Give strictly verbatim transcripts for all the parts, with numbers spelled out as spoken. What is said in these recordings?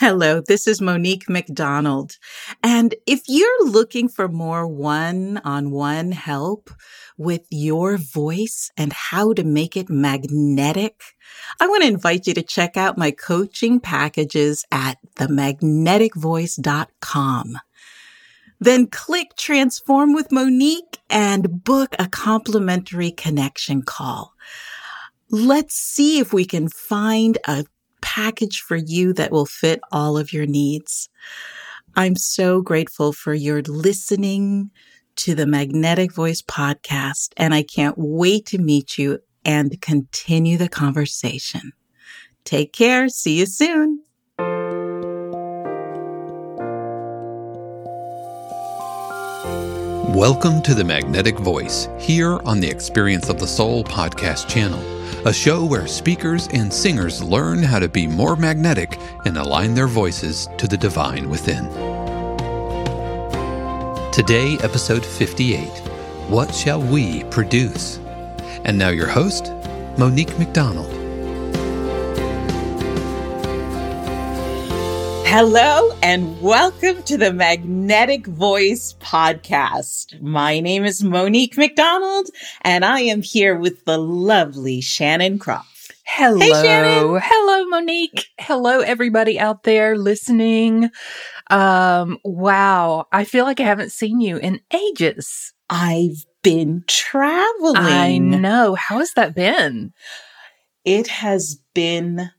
Hello, this is Monique McDonald. And if you're looking for more one-on-one help with your voice and how to make it magnetic, I want to invite you to check out my coaching packages at the magnetic voice dot com. Then click Transform with Monique and book a complimentary connection call. Let's see if we can find a package for you that will fit all of your needs. I'm so grateful for your listening to the Magnetic Voice podcast, and I can't wait to meet you and continue the conversation. Take care. See you soon. Welcome to the Magnetic Voice, here on the Experience of the Soul podcast channel. A show where speakers and singers learn how to be more magnetic and align their voices to the divine within. Today, episode fifty-eight, What Shall We Produce? And now your host, Monique McDonald. Hello and welcome to the Magnetic Voice podcast. My name is Monique McDonald and I am here with the lovely Shannon Kropf. Hello. Hey, Shannon. Hello, Monique. Hello, everybody out there listening. Um, wow. I feel like I haven't seen you in ages. I've been traveling. I know. How has that been? It has been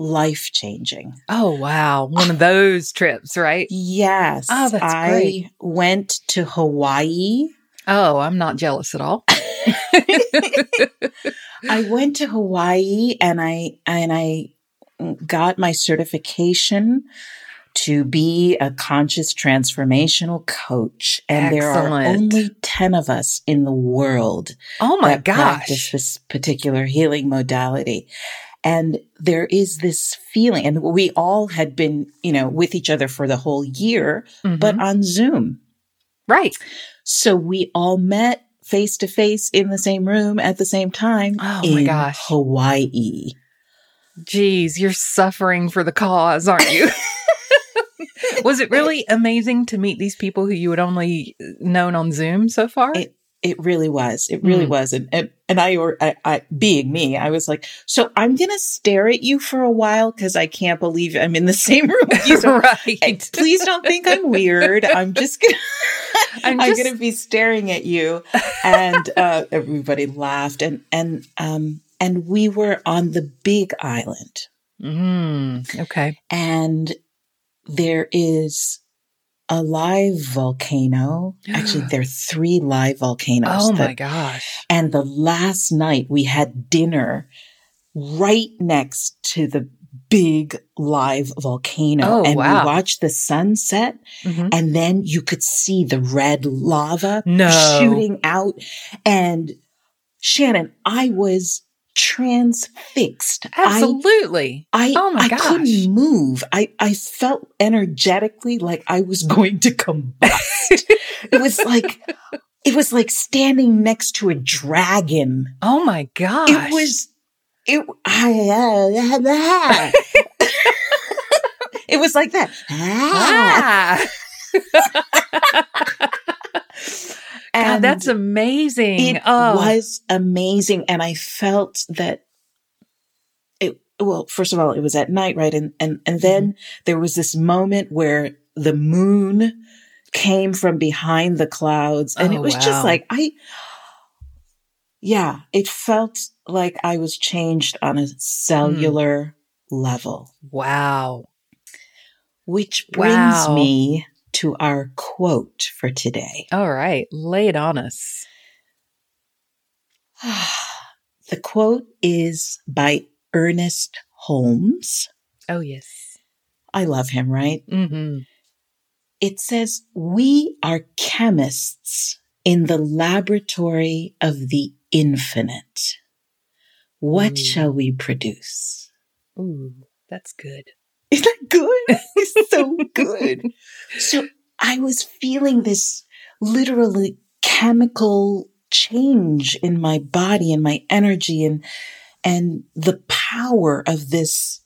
life-changing. Oh, wow. One of those trips, right? Yes. Oh, that's I great. I went to Hawaii. Oh, I'm not jealous at all. I went to Hawaii and I and I got my certification to be a conscious transformational coach. And Excellent. There are only ten of us in the world. Oh, my that gosh. Practice this particular healing modality. And there is this feeling, and we all had been, you know, with each other for the whole year, mm-hmm. but on Zoom. Right. So we all met face to face in the same room at the same time oh in my gosh. Hawaii. Jeez, you're suffering for the cause, aren't you? Was it really amazing to meet these people who you had only known on Zoom so far? It, It really was. It really mm. was. And, and, and I, or I, I, being me, I was like, so I'm going to stare at you for a while because I can't believe I'm in the same room with you. Right. Please don't think I'm weird. I'm just going to, I'm, I'm going to be staring at you. And, uh, everybody laughed and, and, um, and we were on the Big Island. Mm. Okay. And there is a live volcano. Actually, there are three live volcanoes. Oh that, my gosh. And the last night we had dinner right next to the big live volcano. Oh, and wow. we watched the sunset mm-hmm. and then you could see the red lava no. shooting out. And Shannon, I was transfixed. Absolutely. I, I, oh my gosh. I couldn't move. I, I felt energetically like I was going to combust. It was like, it was like standing next to a dragon. Oh my gosh. It was, it, I, uh, it was like that. Ah. God, that's amazing. It oh. was amazing. And I felt that it, well, first of all, it was at night, right? And, and, and then mm-hmm. there was this moment where the moon came from behind the clouds. And oh, it was wow. just like, I, yeah, it felt like I was changed on a cellular mm. level. Wow. Which brings wow. me to our quote for today. All right. Lay it on us. The quote is by Ernest Holmes. Oh, yes. I love him, right? Mm-hmm. It says, "We are chemists in the laboratory of the infinite. What Ooh. Shall we produce?" Ooh, that's good. Is that good? It's so good. So I was feeling this literally chemical change in my body and my energy and, and the power of this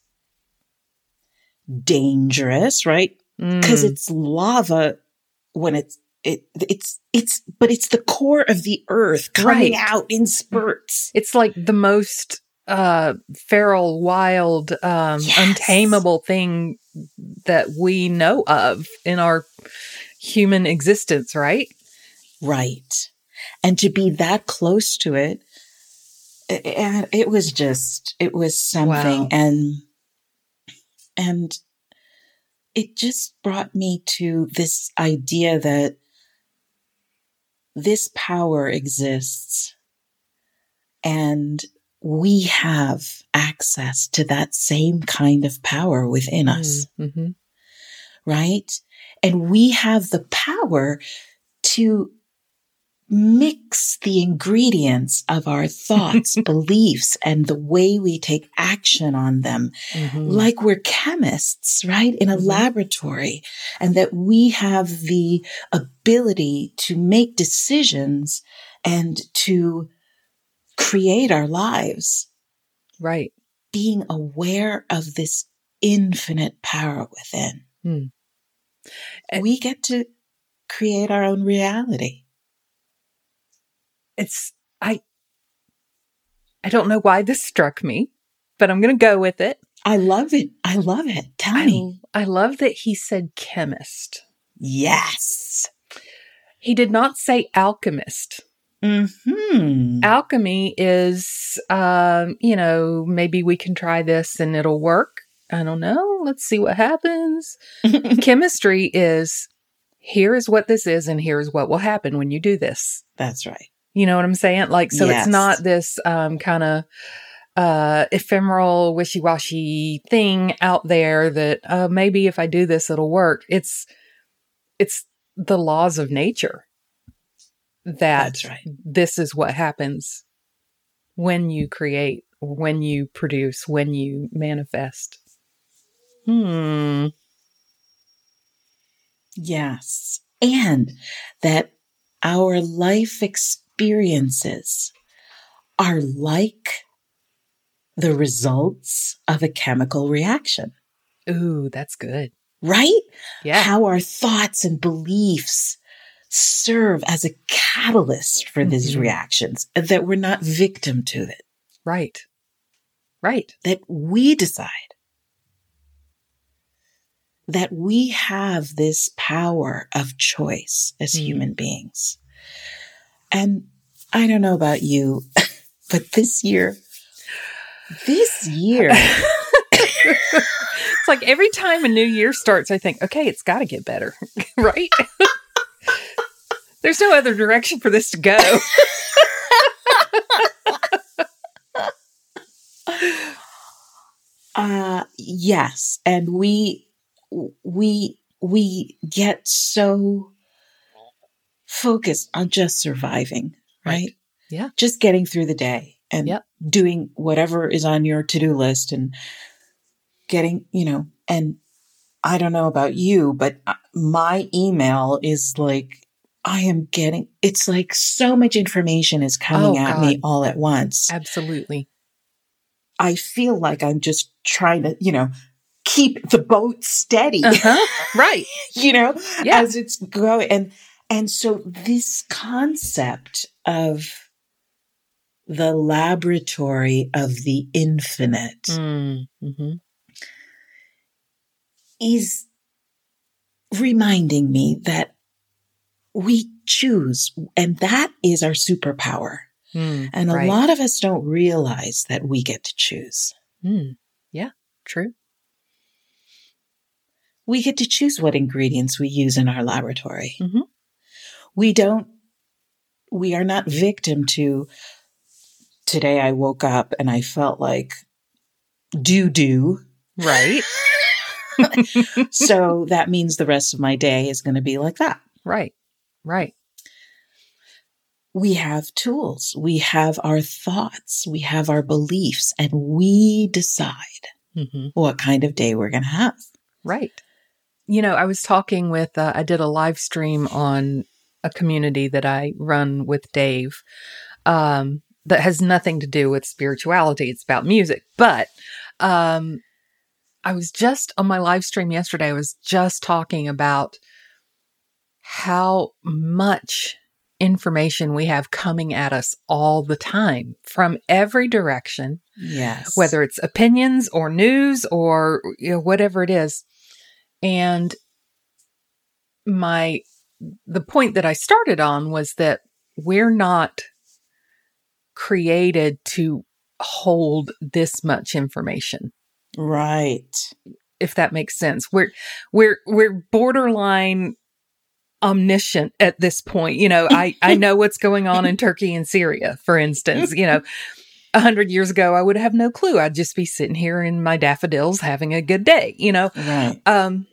dangerous, right? Because mm. it's lava when it's, it, it's, it's, but it's the core of the earth coming right. out in spurts. It's like the most uh, feral, wild, um, yes. untamable thing that we know of in our human existence, right? Right. And to be that close to it, it, it was just, it was something. Wow. And, and it just brought me to this idea that this power exists and we have access to that same kind of power within us, mm-hmm. right? And we have the power to mix the ingredients of our thoughts, beliefs, and the way we take action on them, mm-hmm. like we're chemists, right, in a mm-hmm. laboratory, and that we have the ability to make decisions and to create our lives. Right. Being aware of this infinite power within. Mm. And we get to create our own reality. It's, I, I don't know why this struck me, but I'm going to go with it. I love it. I love it. Tell I, me. I love that he said chemist. Yes. He did not say alchemist. Mm-hmm. Alchemy is, um, you know, maybe we can try this and it'll work. I don't know. Let's see what happens. Chemistry is, here is what this is and here's what will happen when you do this. That's right. You know what I'm saying? Like, so yes. It's not this um, kind of uh, ephemeral, wishy-washy thing out there that uh, maybe if I do this, it'll work. It's it's the laws of nature that That's right. This is what happens when you create, when you produce, when you manifest. Hmm. Yes. And that our life experience Experiences are like the results of a chemical reaction. Ooh, that's good. Right? Yeah. How our thoughts and beliefs serve as a catalyst for mm-hmm. these reactions, that we're not victim to it. Right. Right. That we decide. That we have this power of choice as mm. human beings. And I don't know about you, but this year, this year. It's like every time a new year starts, I think, okay, it's got to get better, right? There's no other direction for this to go. uh, yes. And we, we, we get so focused on just surviving, right? right? Yeah. Just getting through the day and yep. doing whatever is on your to-do list and getting, you know, and I don't know about you, but my email is like, I am getting, it's like so much information is coming oh, at God. me all at once. Absolutely. I feel like I'm just trying to, you know, keep the boat steady. Uh-huh. Right. You know, yeah. as it's going. And And so this concept of the laboratory of the infinite mm, mm-hmm. is reminding me that we choose, and that is our superpower. Mm, and a right. lot of us don't realize that we get to choose. Mm, yeah, true. We get to choose what ingredients we use in our laboratory. Mm-hmm. We don't, we are not victim to, today I woke up and I felt like doo-doo. Right. So that means the rest of my day is going to be like that. Right. Right. We have tools. We have our thoughts. We have our beliefs. And we decide mm-hmm. what kind of day we're going to have. Right. You know, I was talking with, uh, I did a live stream on a community that I run with Dave, um, that has nothing to do with spirituality. It's about music. But um, I was just on my live stream yesterday, I was just talking about how much information we have coming at us all the time from every direction. Yes. Whether it's opinions or news or, you know, whatever it is. And my, the point that I started on was that we're not created to hold this much information. Right. If that makes sense. We're, we're, we're borderline omniscient at this point. You know, I, I know what's going on in Turkey and Syria, for instance. You know, a hundred years ago, I would have no clue. I'd just be sitting here in my daffodils having a good day, you know? Right. Um,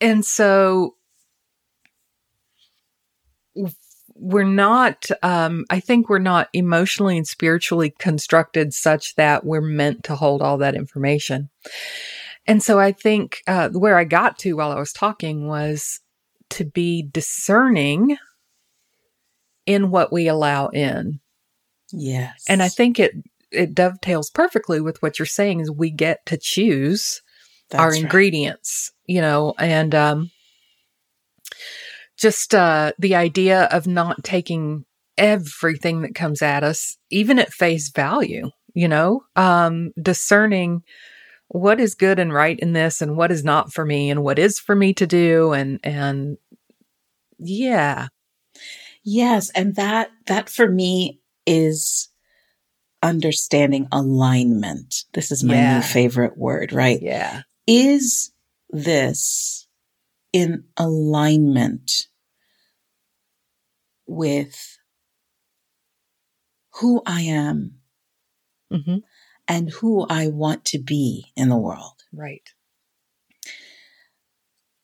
and so we're not, um, I think we're not emotionally and spiritually constructed such that we're meant to hold all that information. And so I think uh, where I got to while I was talking was to be discerning in what we allow in. Yes. And I think it, it dovetails perfectly with what you're saying is we get to choose That's our right. ingredients, you know, and, um, Just uh, the idea of not taking everything that comes at us, even at face value, you know, um, discerning what is good and right in this and what is not for me and what is for me to do. And, and yeah. Yes. And that, that for me is understanding alignment. This is my yeah. new favorite word, right? Yeah. Is this in alignment with who I am mm-hmm. and who I want to be in the world? Right.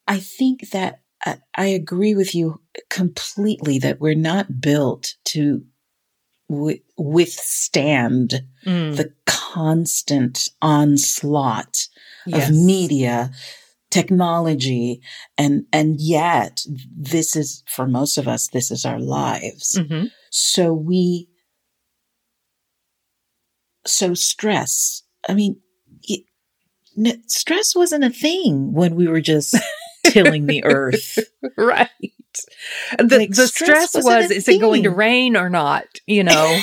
I think that I, I agree with you completely that we're not built to w- withstand mm. the constant onslaught yes. of media, technology, and and yet this is, for most of us, this is our lives. Mm-hmm. So we, so stress, I mean, it, stress wasn't a thing when we were just tilling the earth. Right. The, like, the stress, stress was, is thing. It going to rain or not, you know?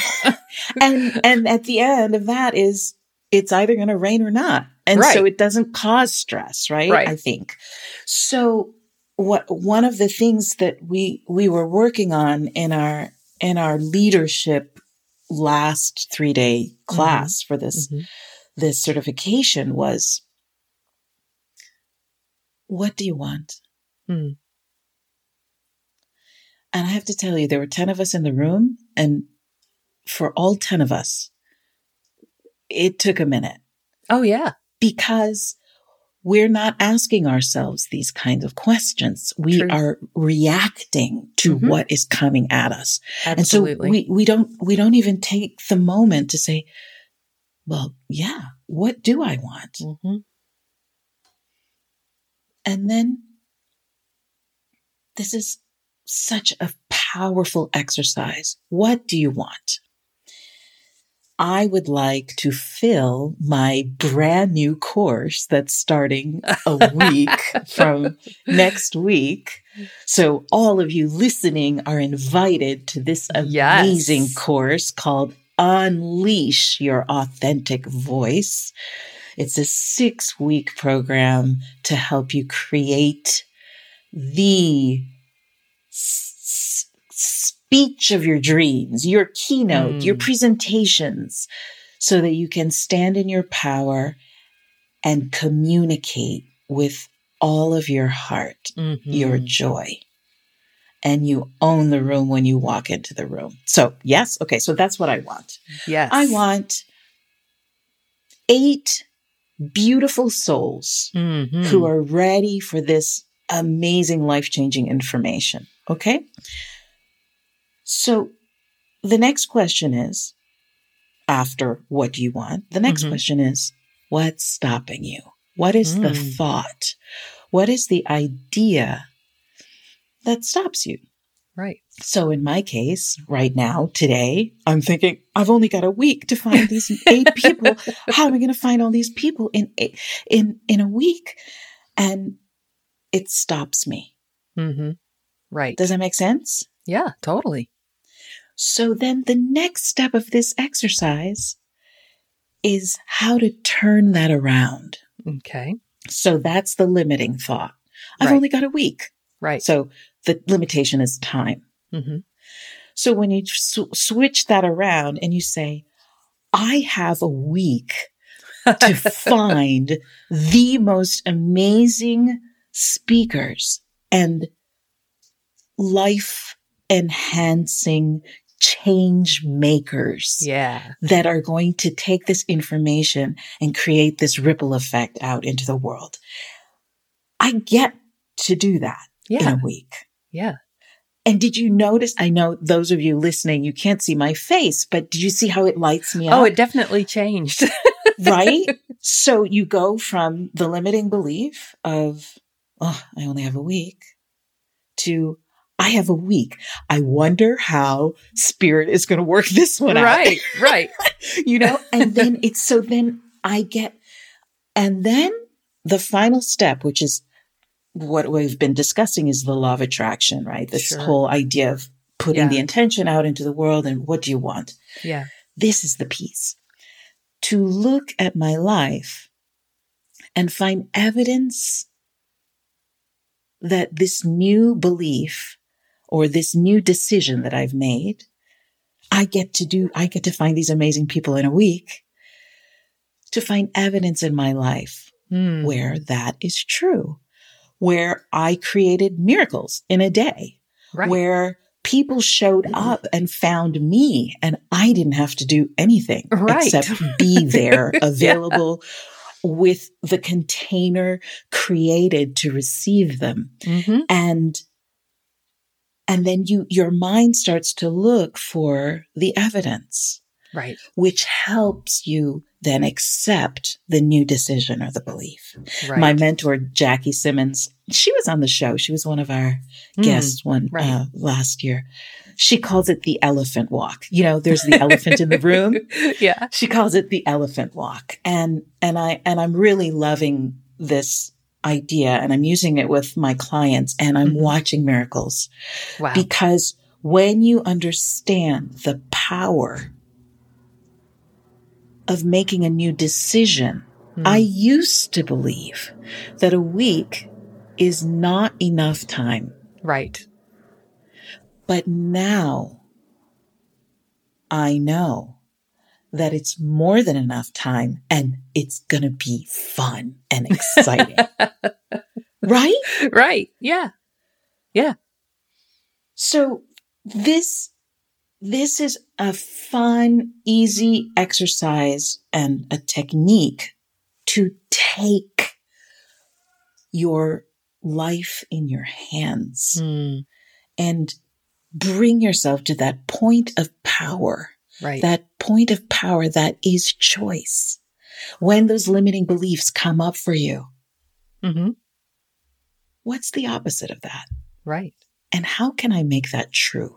and And at the end of that is, it's either going to rain or not. And right. so it doesn't cause stress, right? right? I think. So what one of the things that we we were working on in our in our leadership last three-day class mm-hmm. for this mm-hmm. this certification was, what do you want? Mm. And I have to tell you, there were ten of us in the room, and for all ten of us, it took a minute. Oh yeah. Because we're not asking ourselves these kinds of questions. We True. Are reacting to mm-hmm. what is coming at us. Absolutely. And so we, we don't, we don't even take the moment to say, well, yeah, what do I want? Mm-hmm. And then this is such a powerful exercise. What do you want? I would like to fill my brand new course that's starting a week from next week. So all of you listening are invited to this amazing yes. course called Unleash Your Authentic Voice. It's a six-week program to help you create the s- s- speech of your dreams, your keynote, mm. your presentations, so that you can stand in your power and communicate with all of your heart, mm-hmm. your joy. And you own the room when you walk into the room. So yes. Okay. So that's what I want. Yes. I want eight beautiful souls mm-hmm. who are ready for this amazing, life-changing information. Okay. So the next question is, after what do you want? The next mm-hmm. question is, what's stopping you? What is mm. the thought? What is the idea that stops you? Right. So in my case, right now, today, I'm thinking, I've only got a week to find these eight people. How am I going to find all these people in eight, in in a week? And it stops me. Mm-hmm. Right. Does that make sense? Yeah, totally. So then the next step of this exercise is how to turn that around. Okay. So that's the limiting thought. I've right. only got a week. Right. So the limitation is time. Mm-hmm. So when you sw- switch that around and you say, I have a week to find the most amazing speakers and life-enhancing change makers yeah. that are going to take this information and create this ripple effect out into the world. I get to do that yeah. in a week. Yeah. And did you notice, I know those of you listening, you can't see my face, but did you see how it lights me up? Oh, it definitely changed. Right? So you go from the limiting belief of, oh, I only have a week, to I have a week. I wonder how spirit is going to work this one out. Right, right. You know, and then it's, so then I get, and then the final step, which is what we've been discussing, is the law of attraction, right? This sure. whole idea of putting yeah. the intention out into the world and what do you want? Yeah. This is the piece. To look at my life and find evidence that this new belief or this new decision that I've made, I get to do, I get to find these amazing people in a week, to find evidence in my life mm. where that is true, where I created miracles in a day, right. where people showed mm. up and found me and I didn't have to do anything right. except be there available yeah. with the container created to receive them. Mm-hmm. And and then you your mind starts to look for the evidence, right? Which helps you then accept the new decision or the belief. Right. My mentor, Jackie Simmons, she was on the show. She was one of our mm, guests one right. uh, last year. She calls it the elephant walk. You know, there's the elephant in the room. Yeah. She calls it the elephant walk. And, and I, and I'm really loving this idea and I'm using it with my clients and I'm mm-hmm. watching miracles. Wow. Because when you understand the power of making a new decision, mm. I used to believe that a week is not enough time. Right. But now I know that it's more than enough time and it's going to be fun and exciting. Right? Right. Yeah. Yeah. So this This is a fun, easy exercise and a technique to take your life in your hands mm. and bring yourself to that point of power, right. that point of power that is choice. When those limiting beliefs come up for you, mm-hmm. what's the opposite of that? Right. And how can I make that true?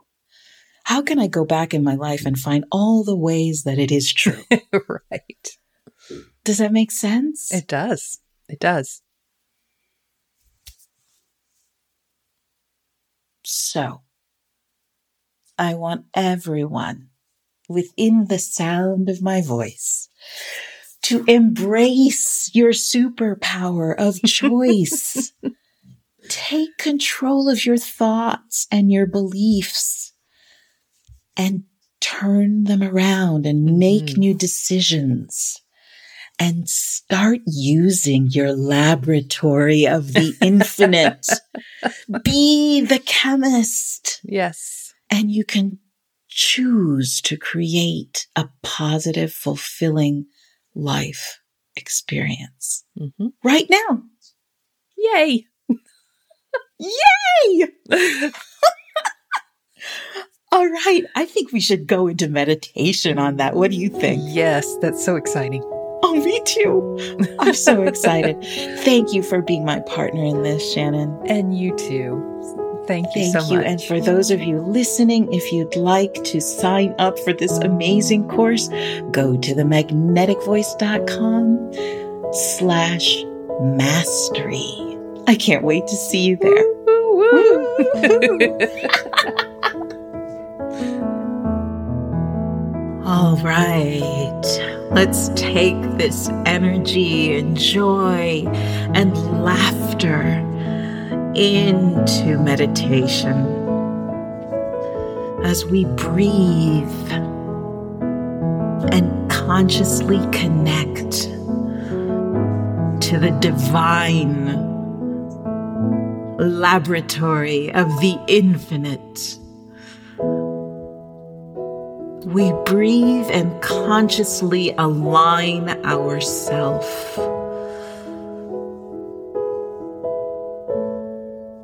How can I go back in my life and find all the ways that it is true? Right. Does that make sense? It does. It does. So I want everyone within the sound of my voice to embrace your superpower of choice. Take control of your thoughts and your beliefs. And turn them around and make mm. new decisions and start using your laboratory of the infinite. Be the chemist. Yes. And you can choose to create a positive, fulfilling life experience mm-hmm. right now. Yay. Yay. All right. I think we should go into meditation on that. What do you think? Yes, that's so exciting. Oh, me too. I'm so excited. Thank you for being my partner in this, Shannon. And you too. Thank you so much. Thank you. And for those of you listening, if you'd like to sign up for this amazing course, go to themagneticvoice.com slash mastery. I can't wait to see you there. All right, let's take this energy and joy and laughter into meditation as we breathe and consciously connect to the divine laboratory of the infinite. We breathe and consciously align ourselves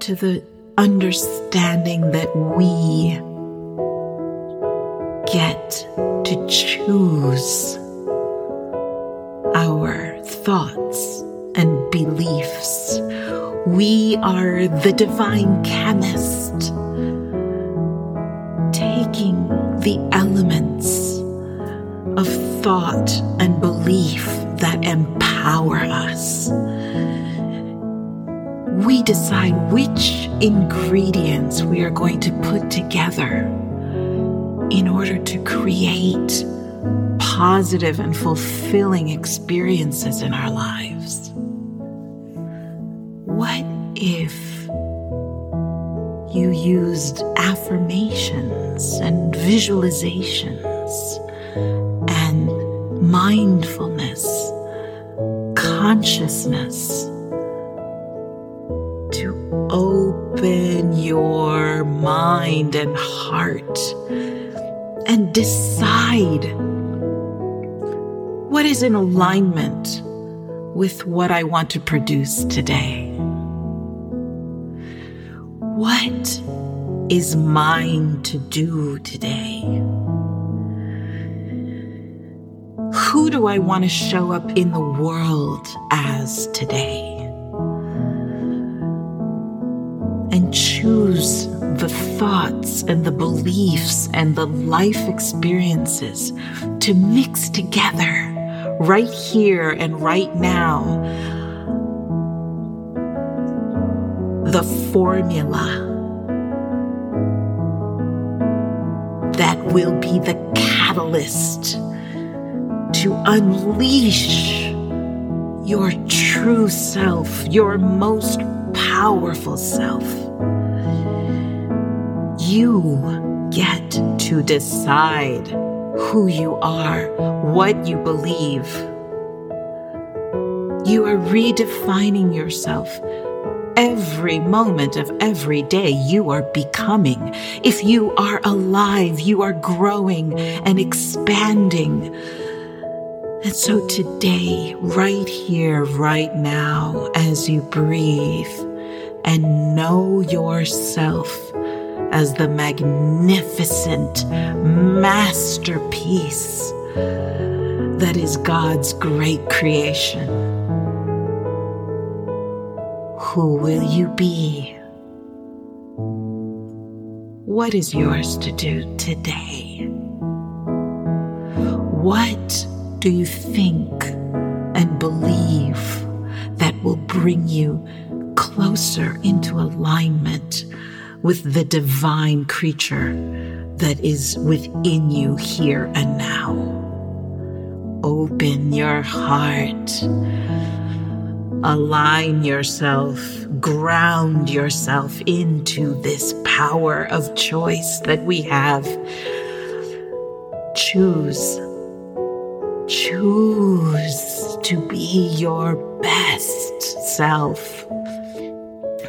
to the understanding that we get to choose our thoughts and beliefs. We are the divine chemist, taking the elements of thought and belief that empower us. We decide which ingredients we are going to put together in order to create positive and fulfilling experiences in our lives. What if you used affirmations and visualizations and mindfulness, consciousness to open your mind and heart and decide what is in alignment with what I want to produce today? What is mine to do today? Who do I want to show up in the world as today? And choose the thoughts and the beliefs and the life experiences to mix together right here and right now. The formula that will be the catalyst to unleash your true self, your most powerful self. You get to decide who you are, what you believe. You are redefining yourself. Every moment of every day, you are becoming. If you are alive, you are growing and expanding. And so today, right here, right now, as you breathe and know yourself as the magnificent masterpiece that is God's great creation, who will you be? What is yours to do today? What do you think and believe that will bring you closer into alignment with the divine creature that is within you here and now? Open your heart. Align yourself, ground yourself into this power of choice that we have. Choose, choose to be your best self.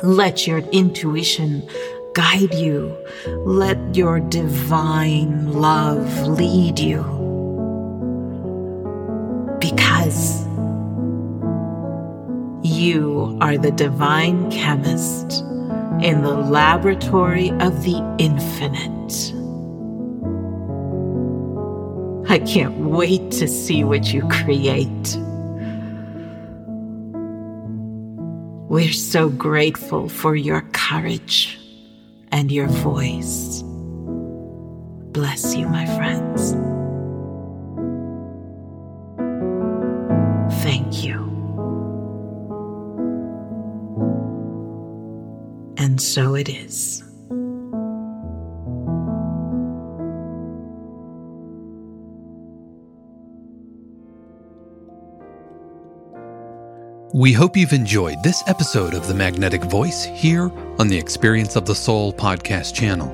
Let your intuition guide you. Let your divine love lead you. Because you are the divine chemist in the laboratory of the infinite. I can't wait to see what you create. We're so grateful for your courage, and your voice. Bless you, my friends. Thank you. And so it is. We hope you've enjoyed this episode of The Magnetic Voice here on the Experience of the Soul podcast channel.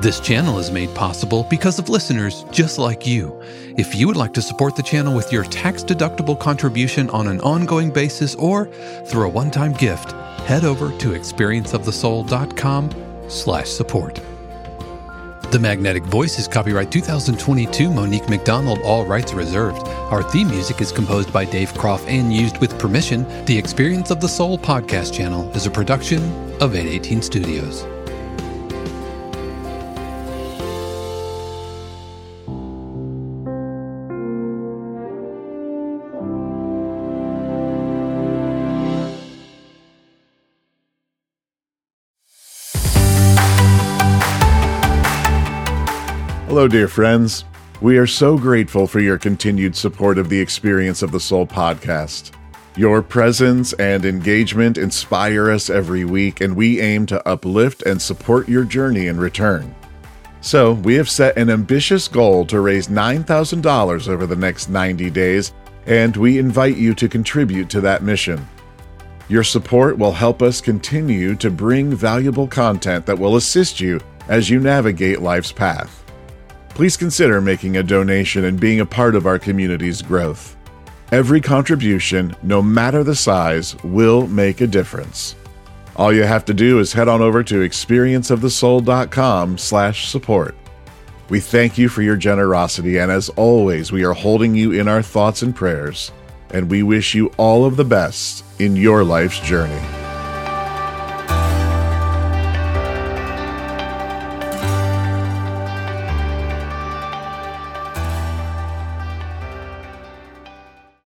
This channel is made possible because of listeners just like you. If you would like to support the channel with your tax-deductible contribution on an ongoing basis or through a one-time gift, head over to experienceofthesoul.com slash support. The Magnetic Voice is copyright two thousand twenty-two, Monique McDonald, all rights reserved. Our theme music is composed by Dave Kropf and used with permission. The Experience of the Soul podcast channel is a production of eight eighteen Studios. Hello, dear friends. We are so grateful for your continued support of the Experience of the Soul podcast. Your presence and engagement inspire us every week, and we aim to uplift and support your journey in return. So, we have set an ambitious goal to raise nine thousand dollars over the next ninety days, and we invite you to contribute to that mission. Your support will help us continue to bring valuable content that will assist you as you navigate life's path. Please consider making a donation and being a part of our community's growth. Every contribution, no matter the size, will make a difference. All you have to do is head on over to experienceofthesoul.com slash support. We thank you for your generosity, and as always, we are holding you in our thoughts and prayers, and we wish you all of the best in your life's journey.